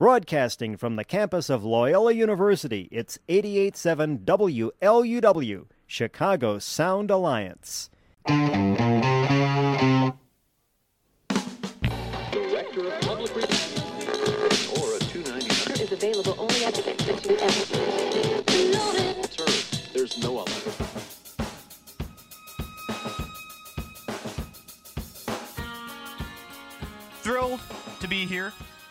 Broadcasting from the campus of Loyola University, it's 88.7 WLUW, Chicago Sound Alliance. Director of Public Relations, or a 299, is available only at the Institute. Term, there's no other. Thrilled to be here.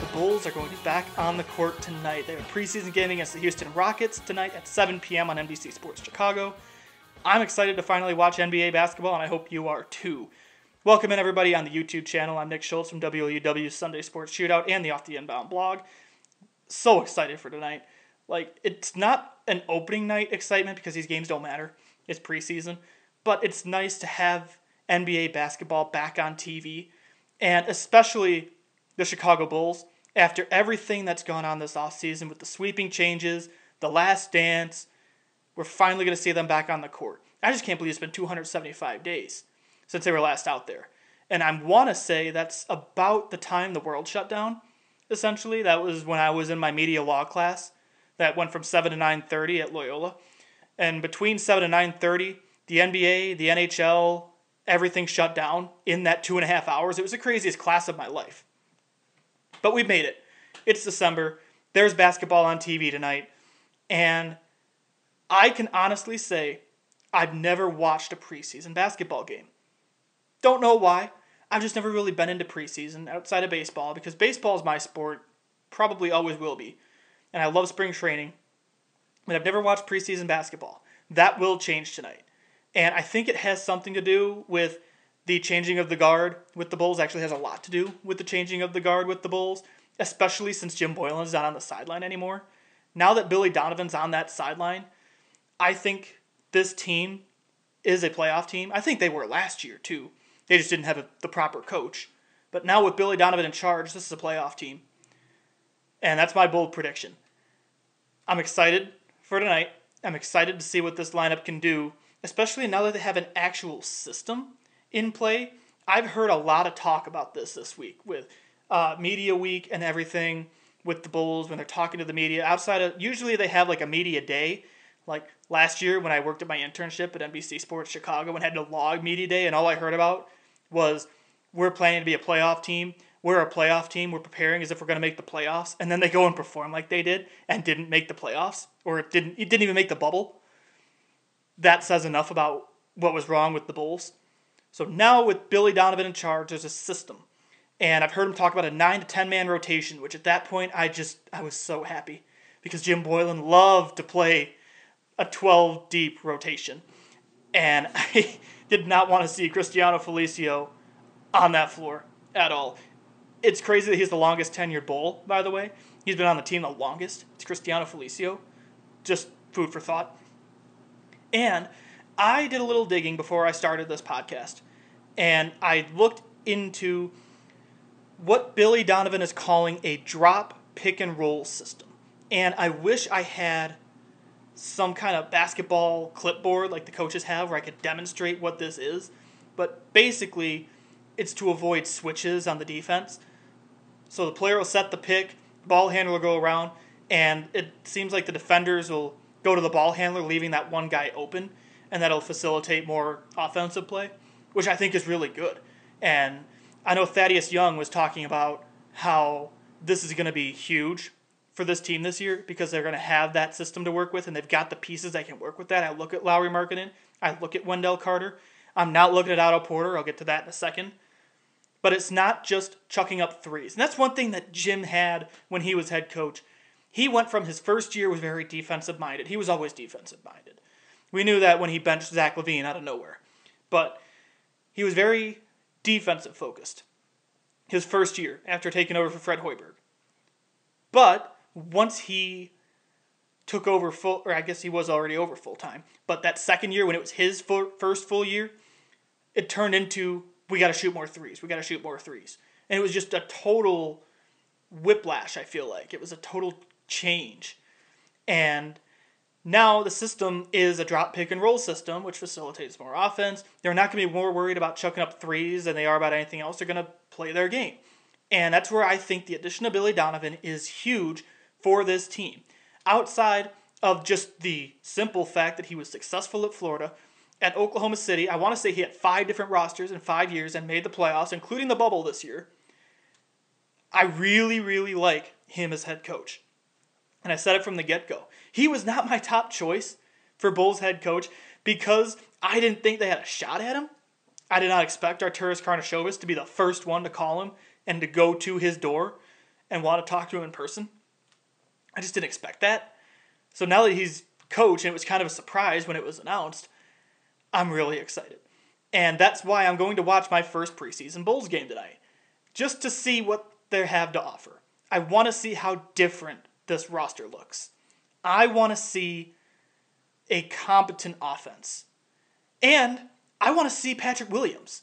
the Bulls are going to be back on the court tonight. They have a preseason game against the Houston Rockets tonight at 7 p.m. on NBC Sports Chicago. I'm excited to finally watch NBA basketball, and I hope you are too. Welcome in, everybody, on the YouTube channel. I'm Nick Schultz from WLUW's Sunday Sports Shootout and the Off the Inbound blog. So excited for tonight. Like, it's not an opening night excitement because these games don't matter. It's preseason. But it's nice to have NBA basketball back on TV. And especially the Chicago Bulls, after everything that's gone on this offseason with the sweeping changes, the last dance, we're finally going to see them back on the court. I just can't believe it's been 275 days since they were last out there. And I want to say that's about the time the world shut down, essentially. That was when I was in my media law class. That went from 7 to 9:30 at Loyola. And between 7 and 9:30, the NBA, the NHL, everything shut down in that 2.5 hours. It was the craziest class of my life. But we made it. It's December. There's basketball on TV tonight. And I can honestly say I've never watched a preseason basketball game. Don't know why. I've just never really been into preseason outside of baseball because baseball is my sport. Probably always will be. And I love spring training. But I've never watched preseason basketball. That will change tonight. And I think it has something to do with the changing of the guard with the Bulls. Actually has a lot to do with the changing of the guard with the Bulls, especially since Jim Boylen is not on the sideline anymore. Now that Billy Donovan's on that sideline, I think this team is a playoff team. I think they were last year, too. They just didn't have the proper coach. But now with Billy Donovan in charge, this is a playoff team. And that's my bold prediction. I'm excited for tonight. I'm excited to see what this lineup can do. Especially now that they have an actual system in play. I've heard a lot of talk about this week with Media Week and everything with the Bulls when they're talking to the media. Usually they have like a media day. Like last year when I worked at my internship at NBC Sports Chicago and had to log media day, and all I heard about was we're planning to be a playoff team. We're a playoff team. We're preparing as if we're going to make the playoffs. And then they go and perform like they did and didn't make the playoffs, or it didn't even make the bubble. That says enough about what was wrong with the Bulls. So now with Billy Donovan in charge, there's a system. And I've heard him talk about a 9 to 10 man rotation, which at that point I was so happy because Jim Boylen loved to play a 12 deep rotation. And I did not want to see Cristiano Felicio on that floor at all. It's crazy that he's the longest tenured Bull, by the way. He's been on the team the longest. It's Cristiano Felicio. Just food for thought. And I did a little digging before I started this podcast, and I looked into what Billy Donovan is calling a drop pick and roll system. And I wish I had some kind of basketball clipboard like the coaches have where I could demonstrate what this is. But basically, it's to avoid switches on the defense. So the player will set the pick, ball handler will go around, and it seems like the defenders will go to the ball handler, leaving that one guy open, and that'll facilitate more offensive play, which I think is really good. And I know Thaddeus Young was talking about how this is going to be huge for this team this year because they're going to have that system to work with, and they've got the pieces that can work with that. I look at Lauri Markkanen. I look at Wendell Carter. I'm not looking at Otto Porter. I'll get to that in a second. But it's not just chucking up threes. And that's one thing that Jim had when he was head coach. He went from his first year was very defensive-minded. He was always defensive-minded. We knew that when he benched Zach LaVine out of nowhere. But he was very defensive-focused his first year after taking over for Fred Hoiberg. But once he took over full, or I guess he was already over full-time, but that second year when it was his first full year, it turned into, we got to shoot more threes. We got to shoot more threes. And it was just a total whiplash, I feel like. It was a total change. And now the system is a drop, pick, and roll system, which facilitates more offense. They're not going to be more worried about chucking up threes than they are about anything else. They're going to play their game. And that's where I think the addition of Billy Donovan is huge for this team. Outside of just the simple fact that he was successful at Florida, at Oklahoma City, I want to say he had 5 different rosters in 5 years and made the playoffs, including the bubble this year. I really, really like him as head coach. And I said it from the get-go. He was not my top choice for Bulls head coach because I didn't think they had a shot at him. I did not expect Artūras Karnišovas to be the first one to call him and to go to his door and want to talk to him in person. I just didn't expect that. So now that he's coach, and it was kind of a surprise when it was announced, I'm really excited. And that's why I'm going to watch my first preseason Bulls game tonight, just to see what they have to offer. I want to see how different this roster looks. I want to see a competent offense. And I want to see Patrick Williams,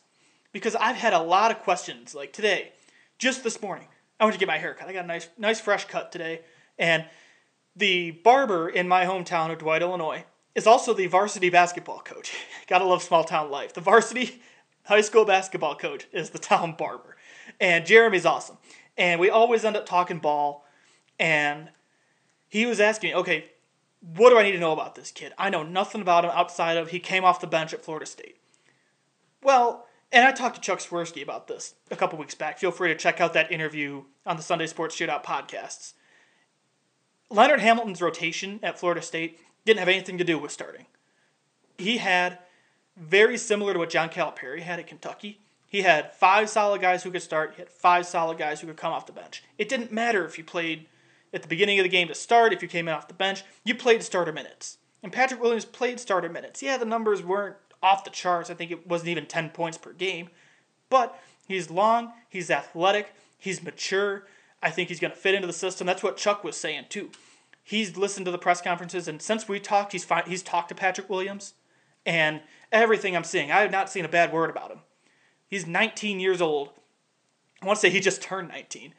because I've had a lot of questions, like today, just this morning. I went to get my hair cut. I got a nice fresh cut today. And the barber in my hometown of Dwight, Illinois, is also the varsity basketball coach. Gotta love small town life. The varsity high school basketball coach is the town barber. And Jeremy's awesome. And we always end up talking ball. And he was asking me, okay, what do I need to know about this kid? I know nothing about him outside of he came off the bench at Florida State. Well, and I talked to Chuck Swirsky about this a couple weeks back. Feel free to check out that interview on the Sunday Sports Shootout podcasts. Leonard Hamilton's rotation at Florida State didn't have anything to do with starting. He had, very similar to what John Calipari had at Kentucky, he had 5 solid guys who could start, he had 5 solid guys who could come off the bench. It didn't matter if you played at the beginning of the game to start, if you came in off the bench, you played starter minutes. And Patrick Williams played starter minutes. Yeah, the numbers weren't off the charts. I think it wasn't even 10 points per game. But he's long, he's athletic, he's mature. I think he's going to fit into the system. That's what Chuck was saying, too. He's listened to the press conferences, and since we talked, he's talked to Patrick Williams. And everything I'm seeing, I have not seen a bad word about him. He's 19 years old. I want to say he just turned 19.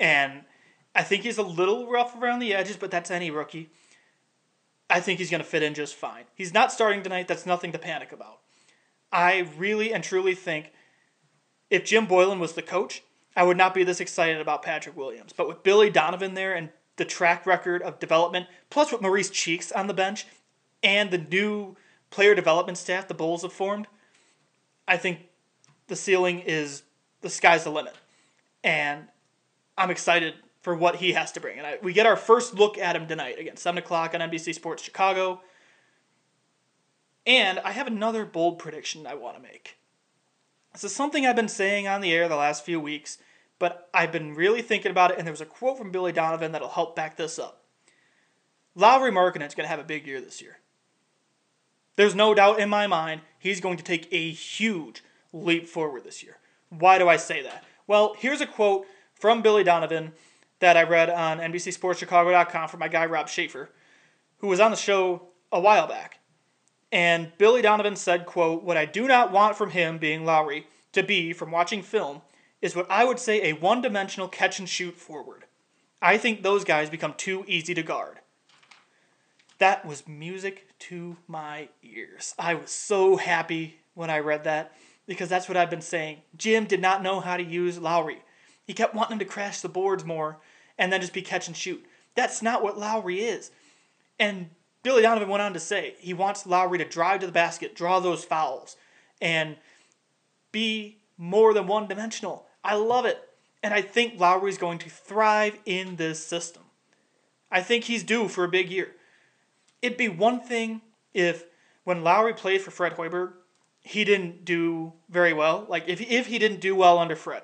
And I think he's a little rough around the edges, but that's any rookie. I think he's going to fit in just fine. He's not starting tonight. That's nothing to panic about. I really and truly think if Jim Boylen was the coach, I would not be this excited about Patrick Williams. But with Billy Donovan there and the track record of development, plus with Maurice Cheeks on the bench and the new player development staff the Bulls have formed, I think the ceiling is, the sky's the limit. And I'm excited for what he has to bring. And we get our first look at him tonight, again, 7 o'clock on NBC Sports Chicago. And I have another bold prediction I want to make. This is something I've been saying on the air the last few weeks, but I've been really thinking about it, and there was a quote from Billy Donovan that'll help back this up. Lauri Markkanen is going to have a big year this year. There's no doubt in my mind he's going to take a huge leap forward this year. Why do I say that? Well, here's a quote from Billy Donovan that I read on NBCSportsChicago.com from my guy Rob Schaefer, who was on the show a while back. And Billy Donovan said, quote, "What I do not want from him, being Lauri, to be from watching film is what I would say a one-dimensional catch-and-shoot forward. I think those guys become too easy to guard." That was music to my ears. I was so happy when I read that because that's what I've been saying. Jim did not know how to use Lauri. He kept wanting him to crash the boards more and then just be catch-and-shoot. That's not what Lauri is. And Billy Donovan went on to say he wants Lauri to drive to the basket, draw those fouls, and be more than one-dimensional. I love it. And I think Lauri's going to thrive in this system. I think he's due for a big year. It'd be one thing if when Lauri played for Fred Hoiberg, he didn't do very well. Like, if he didn't do well under Fred,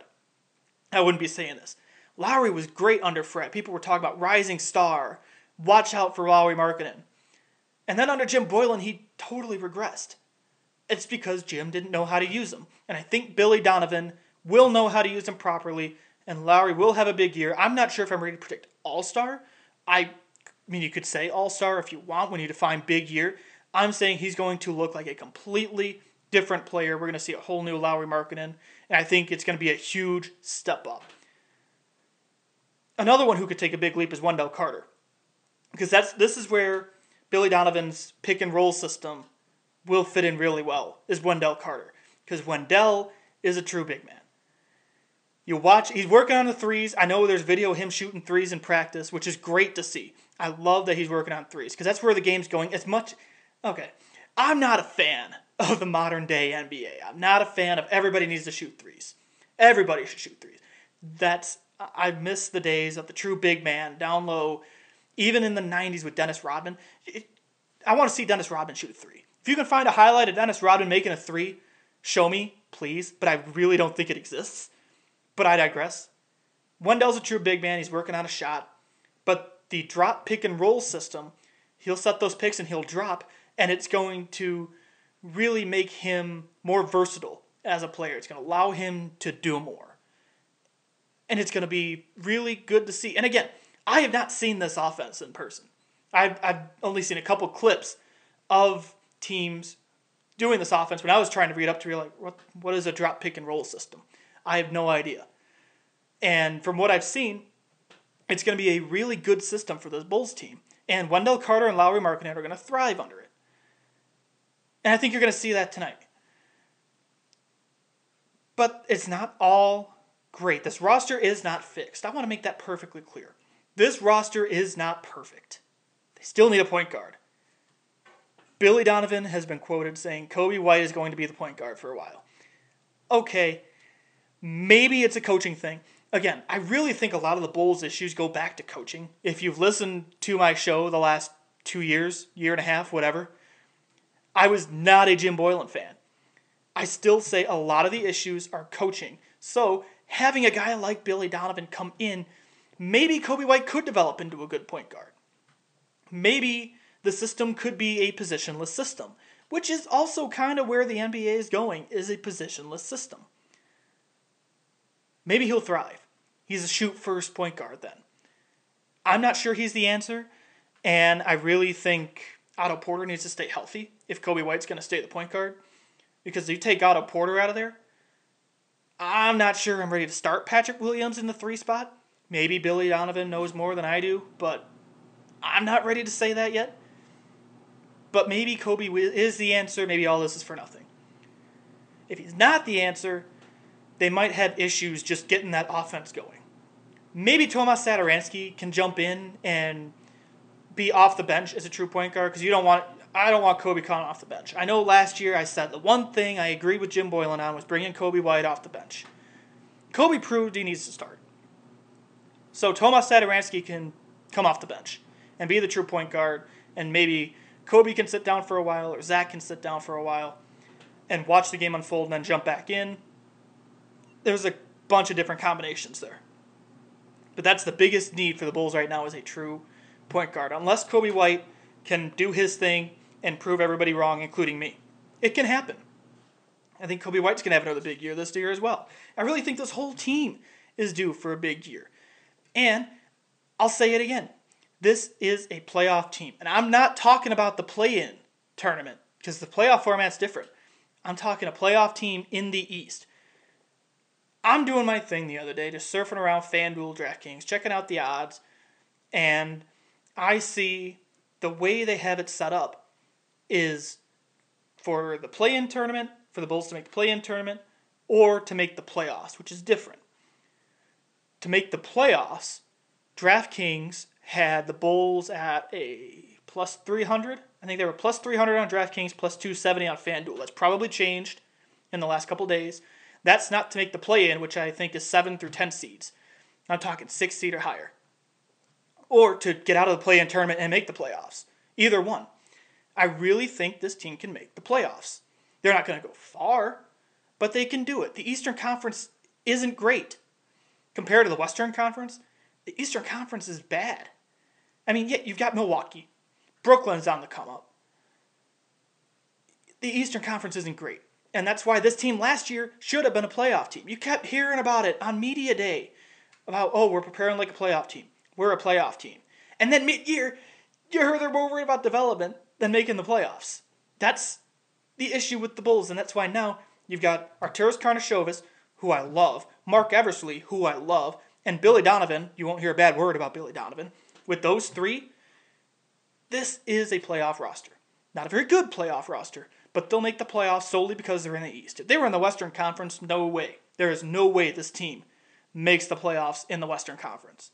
I wouldn't be saying this. Lauri was great under Fred. People were talking about rising star. Watch out for Lauri Markkanen. And then under Jim Boylen, he totally regressed. It's because Jim didn't know how to use him. And I think Billy Donovan will know how to use him properly, and Lauri will have a big year. I'm not sure if I'm ready to predict All-Star. I mean, you could say All-Star if you want when you define big year. I'm saying he's going to look like a completely different player. We're going to see a whole new Lauri Markkanen, and I think it's going to be a huge step up. Another one who could take a big leap is Wendell Carter, because this is where Billy Donovan's pick and roll system will fit in really well, is Wendell Carter, because Wendell is a true big man. You watch, he's working on the threes. I know there's video of him shooting threes in practice, which is great to see. I love that he's working on threes, because that's where the game's going. Okay, I'm not a fan of the modern day NBA. I'm not a fan of everybody needs to shoot threes. Everybody should shoot threes. I miss the days of the true big man, down low, even in the 90s with Dennis Rodman. I want to see Dennis Rodman shoot a three. If you can find a highlight of Dennis Rodman making a three, show me, please. But I really don't think it exists. But I digress. Wendell's a true big man. He's working on a shot. But the drop, pick, and roll system, he'll set those picks and he'll drop, and it's going to really make him more versatile as a player. It's going to allow him to do more. And it's going to be really good to see. And again, I have not seen this offense in person. I've only seen a couple clips of teams doing this offense. When I was trying to read up to you, like, what is a drop, pick, and roll system? I have no idea. And from what I've seen, it's going to be a really good system for this Bulls team. And Wendell Carter and Lauri Markkanen are going to thrive under it. And I think you're going to see that tonight. But it's not all great. This roster is not fixed. I want to make that perfectly clear. This roster is not perfect. They still need a point guard. Billy Donovan has been quoted saying Coby White is going to be the point guard for a while. Okay, maybe it's a coaching thing. Again, I really think a lot of the Bulls' issues go back to coaching. If you've listened to my show the last 2 years, year and a half, whatever, I was not a Jim Boylen fan. I still say a lot of the issues are coaching. So having a guy like Billy Donovan come in, maybe Coby White could develop into a good point guard. Maybe the system could be a positionless system, which is also kind of where the NBA is going, is a positionless system. Maybe he'll thrive. He's a shoot-first point guard then. I'm not sure he's the answer, and I really think Otto Porter needs to stay healthy if Coby White's going to stay the point guard, because if you take Otto Porter out of there, I'm not sure I'm ready to start Patrick Williams in the three spot. Maybe Billy Donovan knows more than I do, but I'm not ready to say that yet. But maybe Coby is the answer. Maybe all this is for nothing. If he's not the answer, they might have issues just getting that offense going. Maybe Tomáš Satoranský can jump in and be off the bench as a true point guard, because I don't want Kobe White off the bench. I know last year I said the one thing I agreed with Jim Boylen on was bringing Coby White off the bench. Kobe proved he needs to start. So Tomáš Satoranský can come off the bench and be the true point guard, and maybe Kobe can sit down for a while or Zach can sit down for a while and watch the game unfold and then jump back in. There's a bunch of different combinations there. But that's the biggest need for the Bulls right now, is a true point guard. Unless Coby White can do his thing and prove everybody wrong, including me. It can happen. I think Coby White's going to have another big year this year as well. I really think this whole team is due for a big year. And I'll say it again. This is a playoff team. And I'm not talking about the play-in tournament, because the playoff format's different. I'm talking a playoff team in the East. I'm doing my thing the other day, just surfing around FanDuel, DraftKings, checking out the odds. And I see the way they have it set up is for the play-in tournament, for the Bulls to make the play-in tournament, or to make the playoffs, which is different. To make the playoffs, DraftKings had the Bulls at a plus 300. I think they were plus 300 on DraftKings, plus 270 on FanDuel. That's probably changed in the last couple days. That's not to make the play-in, which I think is 7 through 10 seeds. I'm talking 6 seed or higher. or to get out of the play-in tournament and make the playoffs. Either one. I really think this team can make the playoffs. They're not going to go far, but they can do it. The Eastern Conference isn't great. Compared to the Western Conference, the Eastern Conference is bad. I mean, yeah, you've got Milwaukee. Brooklyn's on the come-up. The Eastern Conference isn't great. And that's why this team last year should have been a playoff team. You kept hearing about it on media day. About, oh, we're preparing like a playoff team. We're a playoff team. And then mid-year, you heard they're more worried about development than making the playoffs. That's the issue with the Bulls, and that's why now you've got Artūras Karnišovas, who I love, Mark Eversley, who I love, and Billy Donovan. You won't hear a bad word about Billy Donovan. With those three, this is a playoff roster. Not a very good playoff roster, but they'll make the playoffs solely because they're in the East. If they were in the Western Conference, no way. There is no way this team makes the playoffs in the Western Conference.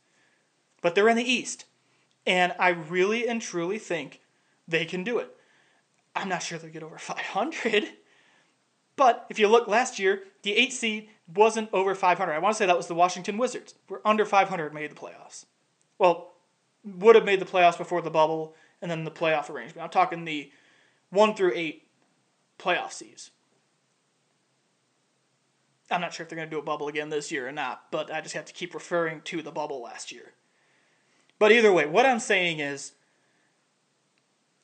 But they're in the East, and I really and truly think they can do it. I'm not sure they'll get over 500, but if you look last year, the 8 seed wasn't over 500. I want to say that was the Washington Wizards. We're under 500 made the playoffs. Well, would have made the playoffs before the bubble and then the playoff arrangement. I'm talking the 1 through 8 playoff seeds. I'm not sure if they're going to do a bubble again this year or not, but I just have to keep referring to the bubble last year. But either way, what I'm saying is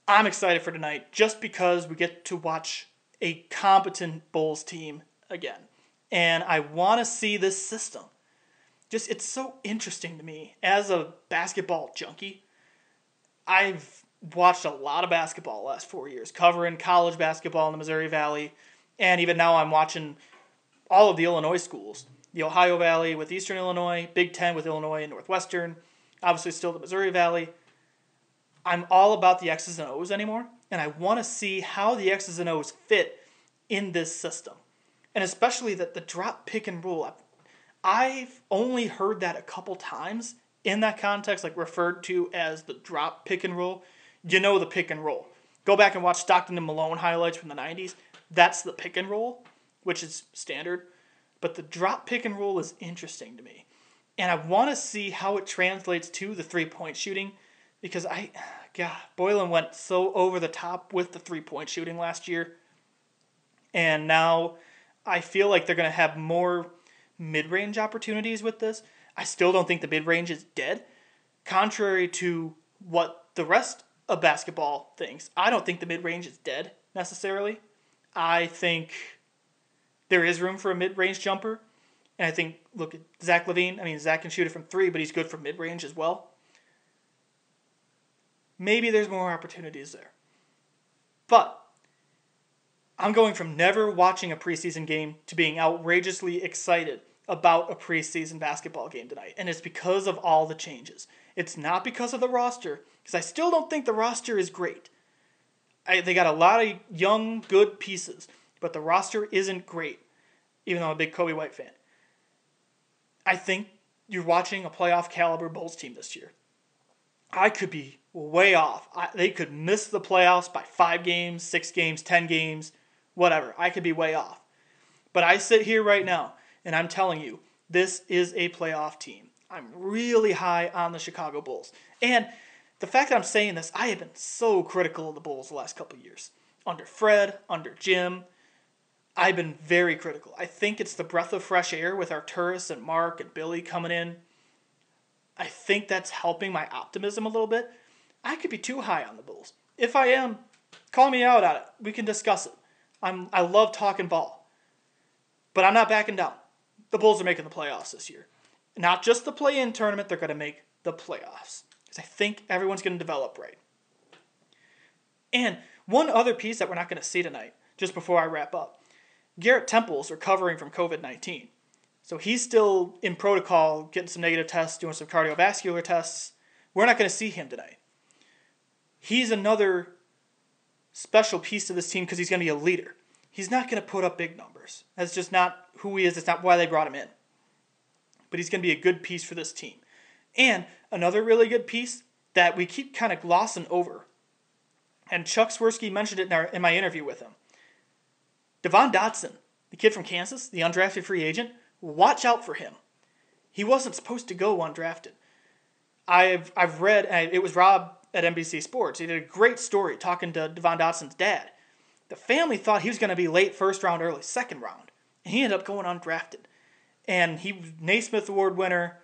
I'm excited for tonight just because we get to watch a competent Bulls team again. And I want to see this system. Just, it's so interesting to me. As a basketball junkie, I've watched a lot of basketball the last 4 years, covering college basketball in the Missouri Valley, and even now I'm watching all of the Illinois schools, the Ohio Valley with Eastern Illinois, Big Ten with Illinois and Northwestern, obviously still the Missouri Valley. I'm all about the X's and O's anymore, and I want to see how the X's and O's fit in this system. And especially that the drop, pick, and roll. I've only heard that a couple times in that context, like referred to as the drop, pick, and roll. You know the pick and roll. Go back and watch Stockton and Malone highlights from the 90s. That's the pick and roll, which is standard. But the drop, pick, and roll is interesting to me. And I want to see how it translates to the three-point shooting. Because Boylen went so over the top with the three-point shooting last year. And now I feel like they're going to have more mid-range opportunities with this. I still don't think the mid-range is dead. Contrary to what the rest of basketball thinks, I don't think the mid-range is dead necessarily. I think there is room for a mid-range jumper. And I think, look at Zach LaVine. I mean, Zach can shoot it from three, but he's good from mid-range as well. Maybe there's more opportunities there. But I'm going from never watching a preseason game to being outrageously excited about a preseason basketball game tonight. And it's because of all the changes. It's not because of the roster, because I still don't think the roster is great. They got a lot of young, good pieces, but the roster isn't great, even though I'm a big Coby White fan. I think you're watching a playoff caliber Bulls team this year. I could be way off. They could miss the playoffs by 5 games, 6 games, 10 games, whatever. I could be way off. But I sit here right now, and I'm telling you, this is a playoff team. I'm really high on the Chicago Bulls. And the fact that I'm saying this, I have been so critical of the Bulls the last couple of years. Under Fred, under Jim, I've been very critical. I think it's the breath of fresh air with Artūras and Mark and Billy coming in. I think that's helping my optimism a little bit. I could be too high on the Bulls. If I am, call me out on it. We can discuss it. I love talking ball. But I'm not backing down. The Bulls are making the playoffs this year. Not just the play-in tournament. They're going to make the playoffs. Because I think everyone's going to develop right. And one other piece that we're not going to see tonight, just before I wrap up. Garrett Temple's recovering from COVID-19. So he's still in protocol, getting some negative tests, doing some cardiovascular tests. We're not going to see him tonight. He's another special piece to this team because he's going to be a leader. He's not going to put up big numbers. That's just not who he is. That's not why they brought him in. But he's going to be a good piece for this team. And another really good piece that we keep kind of glossing over, and Chuck Swirsky mentioned it in my interview with him. Devon Dotson, the kid from Kansas, the undrafted free agent, watch out for him. He wasn't supposed to go undrafted. I've read, it was Rob at NBC Sports. He did a great story talking to Devon Dotson's dad. The family thought he was going to be late first round, early second round. And he ended up going undrafted. And he was Naismith Award winner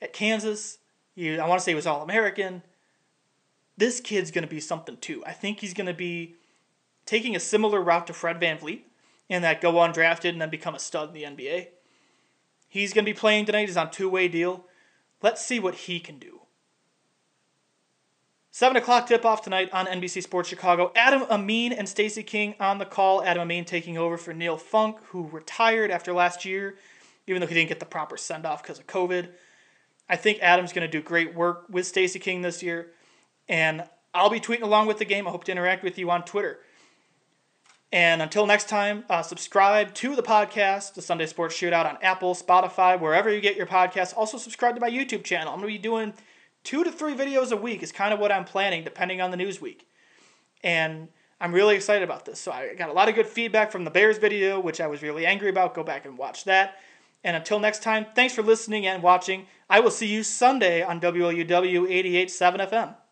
at Kansas. I want to say he was All-American. This kid's going to be something too. I think he's going to be taking a similar route to Fred VanVleet and that go undrafted and then become a stud in the NBA. He's going to be playing tonight. He's on a two-way deal. Let's see what he can do. 7 o'clock tip-off tonight on NBC Sports Chicago. Adam Amin and Stacey King on the call. Adam Amin taking over for Neil Funk, who retired after last year, even though he didn't get the proper send-off because of COVID. I think Adam's going to do great work with Stacey King this year, and I'll be tweeting along with the game. I hope to interact with you on Twitter. And until next time, subscribe to the podcast, the Sunday Sports Shootout on Apple, Spotify, wherever you get your podcasts. Also subscribe to my YouTube channel. I'm going to be doing 2 to 3 videos a week is kind of what I'm planning, depending on the news week. And I'm really excited about this. So I got a lot of good feedback from the Bears video, which I was really angry about. Go back and watch that. And until next time, thanks for listening and watching. I will see you Sunday on WLUW 88.7 FM.